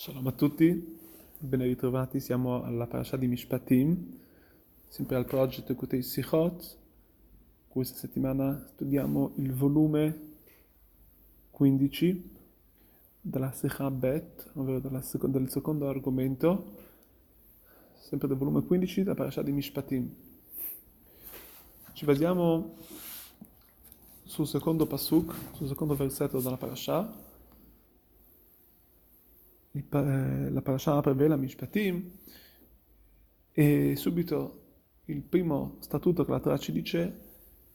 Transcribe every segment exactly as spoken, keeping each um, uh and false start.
Shalom a tutti, ben ritrovati, siamo alla parasha di Mishpatim, sempre al progetto Likutei Sichot. Questa settimana studiamo il volume quindici della Secha Bet, ovvero dalla sec- del secondo argomento, sempre del volume quindici della parasha di Mishpatim. Ci basiamo sul secondo pasuk, sul secondo versetto della parasha. La parasha apre vela Mishpatim e subito il primo statuto che la Torah ci dice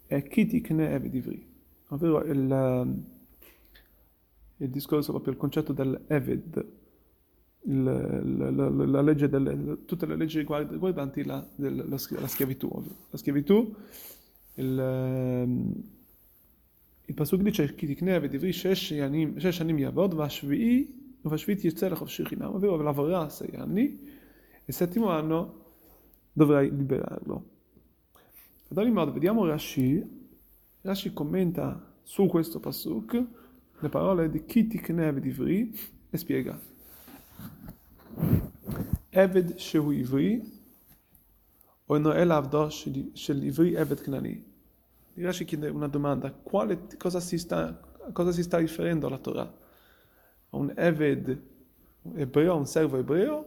è Ki tikne eved ivri, ovvero il, il discorso, proprio il concetto del eved, il, la, la, la legge delle, tutte le leggi riguardanti la, del, la, la schiavitù. Ovvero. La schiavitù, il, il pasuk dice Ki tikne eved ivri shesh shanim yavod vashvi'i ovvero lavorerà sei anni e il settimo anno dovrai liberarlo. Ad ogni modo, vediamo Rashi. Rashi commenta su questo pasuk le parole di Ki tikne eved ivri e spiega: Eved shehu ivri o noel avdo shel ivri eved knani. Rashi chiede una domanda: quale, cosa si sta, cosa si sta riferendo alla Torah? Un eved un ebreo, un servo ebreo,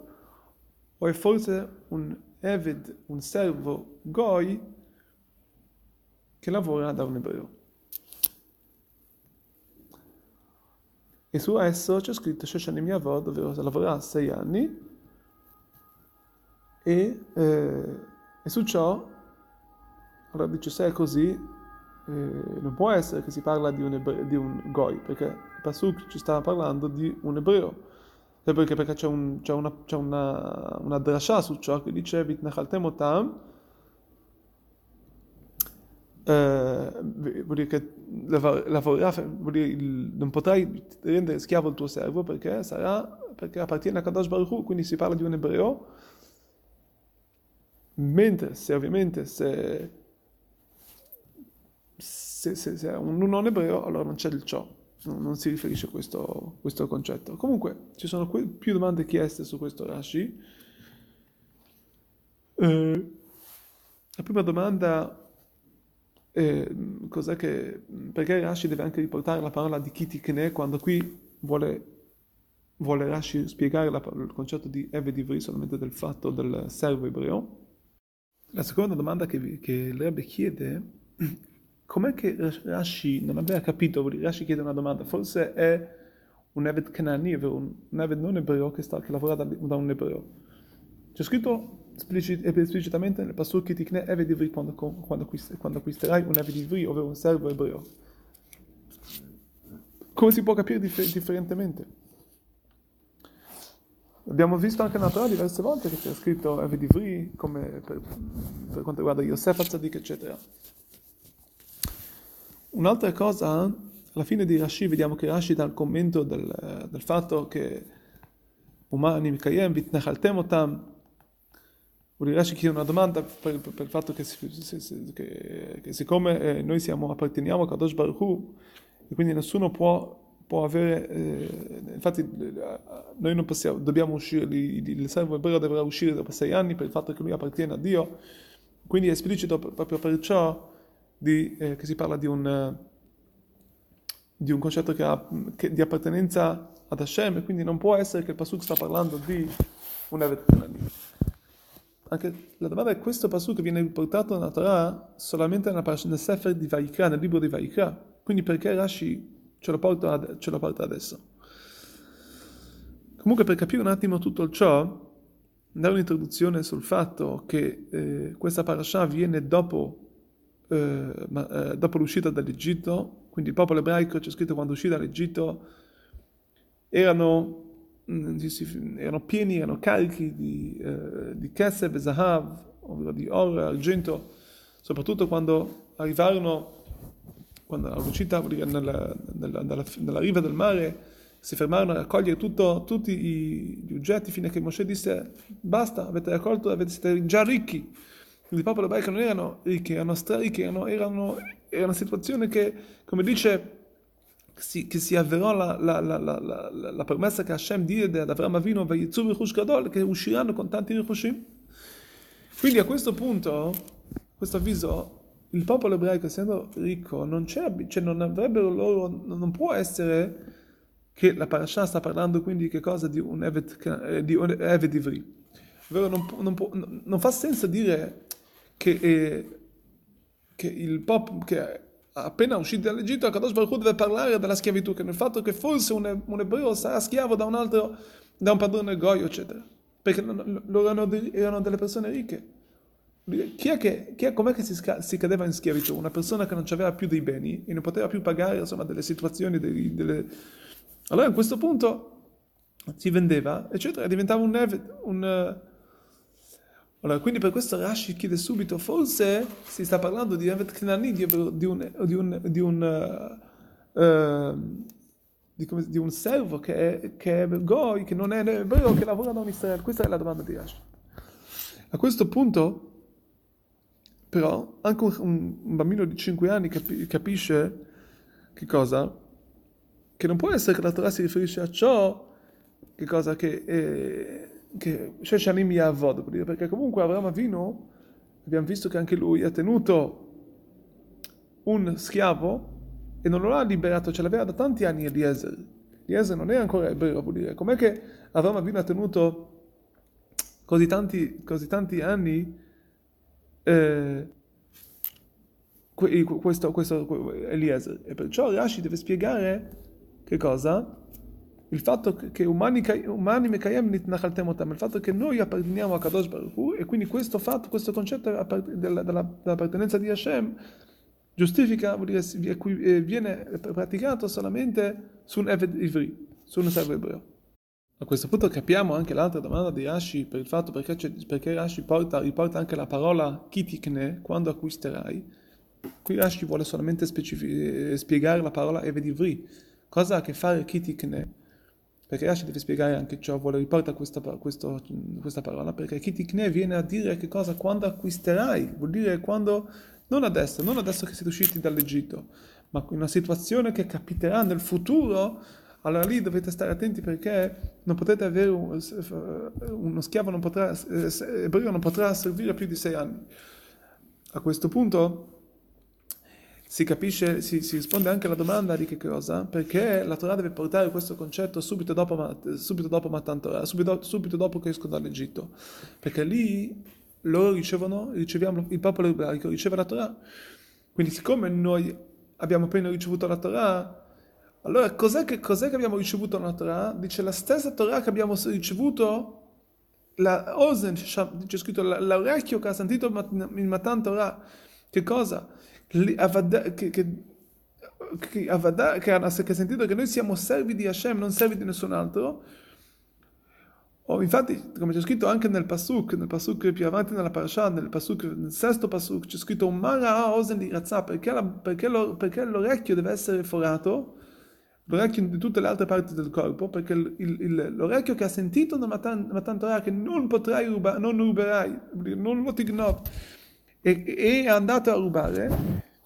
o è forse un eved, un servo goi che lavora da un ebreo? E su esso c'è scritto Sheshanim Yavod, ovvero lavorerà sei anni, e, eh, e su ciò, allora dice, se è così, eh, non può essere che si parla di un, ebreo, di un goi, perché pasuk ci sta parlando di un ebreo, e perché, perché c'è, un, c'è, una, c'è una, una drasha su ciò che dice vitnachaltem otam, eh, vuol dire che lavorerà, vuol dire il, non potrai rendere schiavo il tuo servo perché sarà perché appartiene a Kadosh Baruch Hu, quindi si parla di un ebreo, mentre se ovviamente se se, se, se è un non ebreo allora non c'è il ciò. Non si riferisce a questo, questo concetto. Comunque, ci sono que- più domande chieste su questo Rashi. Eh, la prima domanda è cos'è che, perché Rashi deve anche riportare la parola di Ki tikne quando qui vuole, vuole Rashi spiegare la, il concetto di Eved Ivri solamente del fatto del servo ebreo. La seconda domanda che, che Rebbe chiede com'è che Rashi non aveva capito? Rashi chiede una domanda, forse è un Eved Canani, un Eved non ebreo che, sta, che lavora da, da un ebreo. C'è scritto esplicit- esplicitamente nel pasuk Ki tikne eved ivri quando, quando, quando acquisterai un Eved ivri, ovvero un servo ebreo. Come si può capire dif- differentemente? Abbiamo visto anche nella Torah diverse volte che c'è scritto Eved ivri come per, per quanto riguarda Yosef HaTzadik, eccetera. Un'altra cosa, alla fine di Rashi vediamo che Rashi dà il commento del, del fatto che umani mikayem vitnachaltem otam. Rashi chiede una domanda per, per, per il fatto che, che, che siccome eh, noi siamo, apparteniamo a Kadosh Baruch Hu, e quindi nessuno può, può avere, eh, infatti noi non possiamo, dobbiamo uscire, il servo ebreo dovrà uscire dopo sei anni per il fatto che lui appartiene a Dio, quindi è esplicito proprio per ciò Di, eh, che si parla di un, eh, di un concetto che ha, che, di appartenenza ad Hashem, e quindi non può essere che il pasuk sta parlando di un Eved Canani. Anche la domanda è: questo pasuk viene riportato nella Torah solamente nella parasha, nel Sefer di Vayikra, nel libro di Vayikra, quindi perché Rashi ce lo porta, ad, ce lo porta adesso? Comunque, per capire un attimo tutto ciò, dare un'introduzione sul fatto che eh, questa parasha viene dopo Uh, ma, uh, dopo l'uscita dall'Egitto, quindi il popolo ebraico, c'è scritto, quando uscì dall'Egitto erano, mh, si, erano pieni, erano carichi di, uh, di kesef e zahav, ovvero di oro e argento, soprattutto quando arrivarono, quando all'uscita, vuol dire, nella, nella, nella, nella riva del mare, si fermarono a raccogliere tutto, tutti i, gli oggetti, fino a che Mosè disse: basta, avete raccolto, avete, siete già ricchi. Il popolo ebraico non erano ricchi, erano straricchi, erano, erano, era una situazione che, come dice che si avverò la, la, la, la, la, la promessa che Hashem diede ad Avram Avinu vayitzu b'richush gadol, che usciranno con tanti richushim. Quindi a questo punto, questo avviso, il popolo ebraico, essendo ricco, non c'è, cioè non avrebbero loro, non può essere che la parasha sta parlando quindi che cosa di un eved, di un eved ivri. Ovvero non, non, può, non fa senso dire che, eh, che il popolo, che appena uscito dall'Egitto, a Kadosh Baruch Hu deve parlare della schiavitù, che nel fatto che forse un, un ebreo sarà schiavo da un altro, da un padrone goio, eccetera. Perché non, loro erano, erano delle persone ricche. Chi è che, chi è, com'è che si, si cadeva in schiavitù? Una persona che non aveva più dei beni e non poteva più pagare, insomma, delle situazioni, dei, delle... Allora a questo punto si vendeva, eccetera, e diventava un eved, un... Allora, quindi per questo Rashi chiede subito, forse si sta parlando di eved Knani, di un, di un, di un, uh, uh, di, come, di un servo che è, che è goi, che non è ebreo, che lavora da un Israele. Questa è la domanda di Rashi. A questo punto, però, anche un, un bambino di cinque anni capi, capisce che cosa? Che non può essere che la Torah si riferisce a ciò, che cosa che... Eh, che Sheshanim Yavod, perché comunque Avram Avinu abbiamo visto che anche lui ha tenuto un schiavo e non lo ha liberato, ce l'aveva da tanti anni Eliezer. Eliezer non era ancora ebreo, vuol dire. Com'è che Avram Avinu ha tenuto così tanti, così tanti anni eh, questo, questo Eliezer? E perciò Rashi deve spiegare che cosa? Il fatto che umani mekayem nitnachaltem otam, il fatto che noi apparteniamo a Kadosh Baruch Hu, e quindi questo fatto, questo concetto della, della, dell'appartenenza di Hashem giustifica, vuol dire, viene praticato solamente su un eved ivri, su un servo ebreo. A questo punto capiamo anche l'altra domanda di Rashi, per il fatto perché, perché Rashi porta, riporta anche la parola kitikne, quando acquisterai. Qui Rashi vuole solamente specific- spiegare la parola eved ivri. Cosa ha a che fare kitikne? Perché Rashi deve spiegare anche ciò, vuole riportare questa, questo, questa parola, perché Kitikne viene a dire che cosa? Quando acquisterai, vuol dire quando, non adesso, non adesso che siete usciti dall'Egitto, ma in una situazione che capiterà nel futuro, allora lì dovete stare attenti, perché non potete avere, un, uno schiavo non potrà, ebreo non potrà servire più di sei anni. A questo punto... Si capisce, si, si risponde anche alla domanda di che cosa, perché la Torah deve portare questo concetto subito dopo, subito dopo Matan Torah, subito, subito dopo che escono dall'Egitto, perché lì loro ricevono, riceviamo, il popolo ebraico riceve la Torah. Quindi siccome noi abbiamo appena ricevuto la Torah, allora cos'è che, cos'è che abbiamo ricevuto la Torah? Dice la stessa Torah che abbiamo ricevuto, la Ozen, c'è scritto l'orecchio che ha sentito in Matan Torah. Che cosa? Che ha sentito che noi siamo servi di Hashem, non servi di nessun altro. Oh, infatti, come c'è scritto anche nel Pasuk, nel Pasuk più avanti nella parasha, nel Pasuk, nel sesto Pasuk, c'è scritto Mara Ozen di Razzà, perché, la, perché, lo, perché l'orecchio deve essere forato, l'orecchio di tutte le altre parti del corpo, perché il, il, l'orecchio che ha sentito nel Matan, Matan Torah che non potrai rubare, non ruberai, non lo ti ignovi, E, e è andato a rubare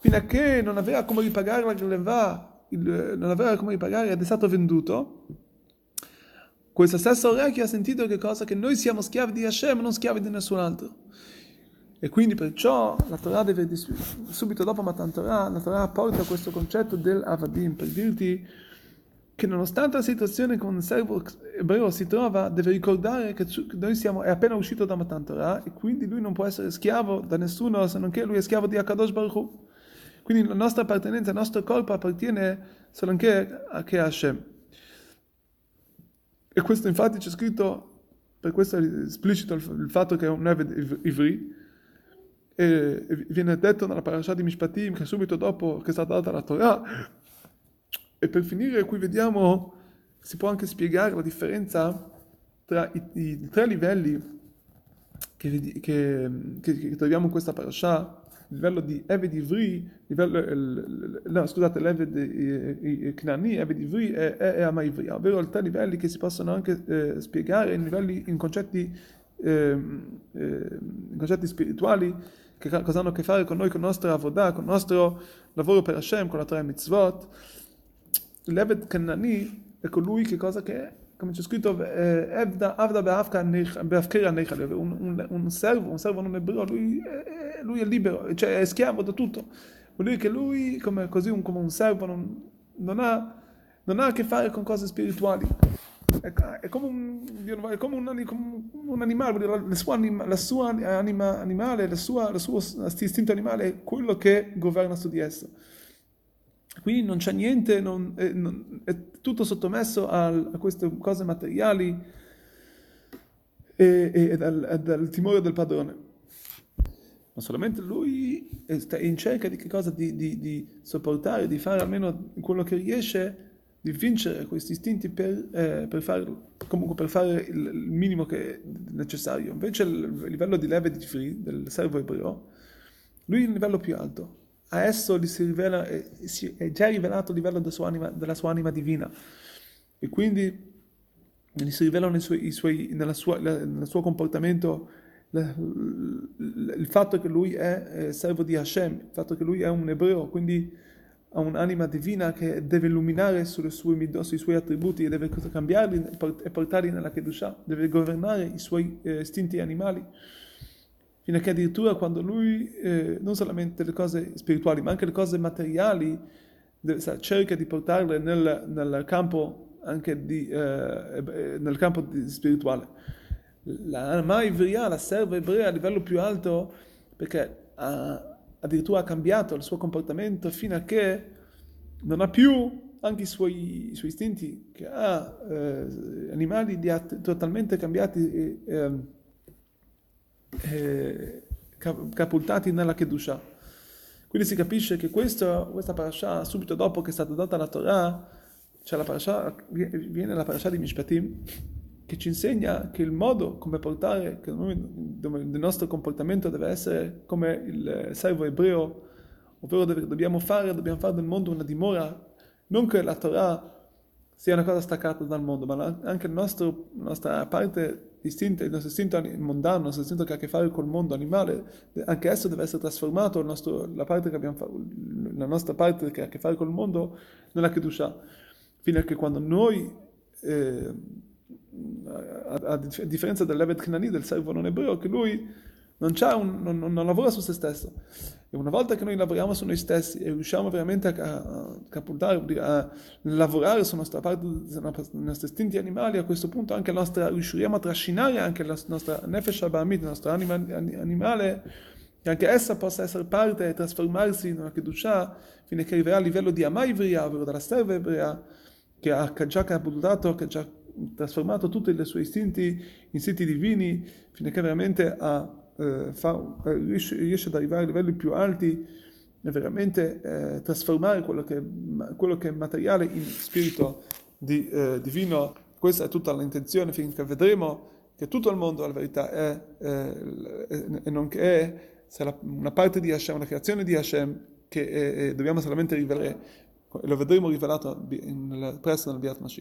fino a che non aveva come ripagare la gleva, il, non aveva come ripagare ed è stato venduto. Questo stesso orecchio ha sentito che cosa? Che noi siamo schiavi di Hashem, non schiavi di nessun altro. E quindi perciò la Torah deve, subito dopo Matan Torah, la Torah porta questo concetto del avadim, per dirti che nonostante la situazione che un servo ebreo si trova, deve ricordare che noi siamo, è appena uscito da Matan Torah, e quindi lui non può essere schiavo da nessuno, se non che lui è schiavo di HaKadosh Baruch Hu. Quindi la nostra appartenenza, il nostro corpo appartiene se non che a Hashem. E questo infatti c'è scritto, per questo è esplicito il fatto che è un eved ivri, e viene detto nella parasha di Mishpatim che subito dopo che è stata data la Torah. E per finire qui vediamo, si può anche spiegare la differenza tra i, i tre livelli che, che, che, che troviamo in questa parasha, il livello di Eved Ivri, livello, il, no, scusate, l'Eved Knani, Eved Ivri e, e, e Ama Ivri, ovvero i tre livelli che si possono anche eh, spiegare in, livelli, in, concetti, eh, eh, in concetti spirituali, che cosa hanno a che fare con noi, con la nostra avodah, con il nostro lavoro per Hashem, con la Torah e Mitzvot. l'Eved Canaani è colui che cosa che è, come c'è scritto, Evda Beafka Nechalev, un servo, un servo non ebreo, lui, lui è libero, cioè è schiavo da tutto. Vuol dire che lui, come così, un, come un servo, non, non, ha, non ha a che fare con cose spirituali. È, è come un, è come un, come un animale, vuol dire, la sua, anima, la sua anima animale, il suo istinto animale è quello che governa su di esso. Quindi non c'è niente, non, è, non, è tutto sottomesso al, a queste cose materiali e, e, e dal, e dal timore del padrone. Ma solamente lui è in cerca di che cosa? Di, di, di sopportare, di fare almeno quello che riesce, di vincere questi istinti per, eh, per fare, comunque per fare il, il minimo che è necessario. Invece il, il livello di leve di free, del servo ebreo, lui è un livello più alto. A esso gli si rivela, è, è già rivelato il livello della sua anima, della sua anima divina. E quindi gli si rivelano i suoi, i suoi, nella sua, la, nel suo comportamento il fatto che lui è servo di Hashem, il fatto che lui è un ebreo, quindi ha un'anima divina che deve illuminare sulle sue midot, sui suoi attributi, e deve cambiarli e portarli nella Kedusha, deve governare i suoi istinti animali, fino a che addirittura quando lui, eh, non solamente le cose spirituali, ma anche le cose materiali, deve, cerca di portarle nel, nel campo anche di, eh, nel campo spirituale. L'anima ebrea, la serva ebrea a livello più alto, perché ha, addirittura ha cambiato il suo comportamento fino a che non ha più anche i suoi, i suoi istinti, che ha eh, animali di att- totalmente cambiati e eh, eh, catapultati nella Kedusha. Quindi si capisce che questo, questa parasha, subito dopo che è stata data la Torah, cioè la parasha, viene la parasha di Mishpatim, che ci insegna che il modo come portare, che noi, il nostro comportamento deve essere come il servo ebreo, ovvero deve, dobbiamo fare, dobbiamo fare del mondo una dimora, non che la Torah sia una cosa staccata dal mondo, ma la, anche il nostro, la nostra parte istinta, il nostro istinto mondano, il nostro istinto che ha a che fare col mondo animale, anche esso deve essere trasformato, il nostro, la, parte che abbiamo, la nostra parte che ha a che fare col mondo nella Kedusha, fino a che quando noi eh, A, a, a differenza dell'Eved Canaani, del servo non ebreo, che lui non, c'ha un, non, non lavora su se stesso, e una volta che noi lavoriamo su noi stessi e riusciamo veramente a capottare, a, a lavorare sulla nostra parte, sui nostri istinti animali, a questo punto anche nostra, riusciremo a trascinare anche la nostra nefesh abamit, la nostra anima animale, che anche essa possa essere parte e trasformarsi in una kedusha, fino che arriverà al livello di ama ebrea, ovvero della serva ebrea, che ha già capottato, che già trasformato tutti i suoi istinti in istinti divini, fino a che veramente a, eh, fa, riesce, riesce ad arrivare a livelli più alti e veramente eh, trasformare quello che, quello che è materiale in spirito di, eh, divino. Questa è tutta l'intenzione, finché vedremo che tutto il mondo, la verità, è, è, è, è nonché è, sarà una parte di Hashem, una creazione di Hashem, che è, è, dobbiamo solamente rivelare, e lo vedremo rivelato in, presto nel Beit Mashiach.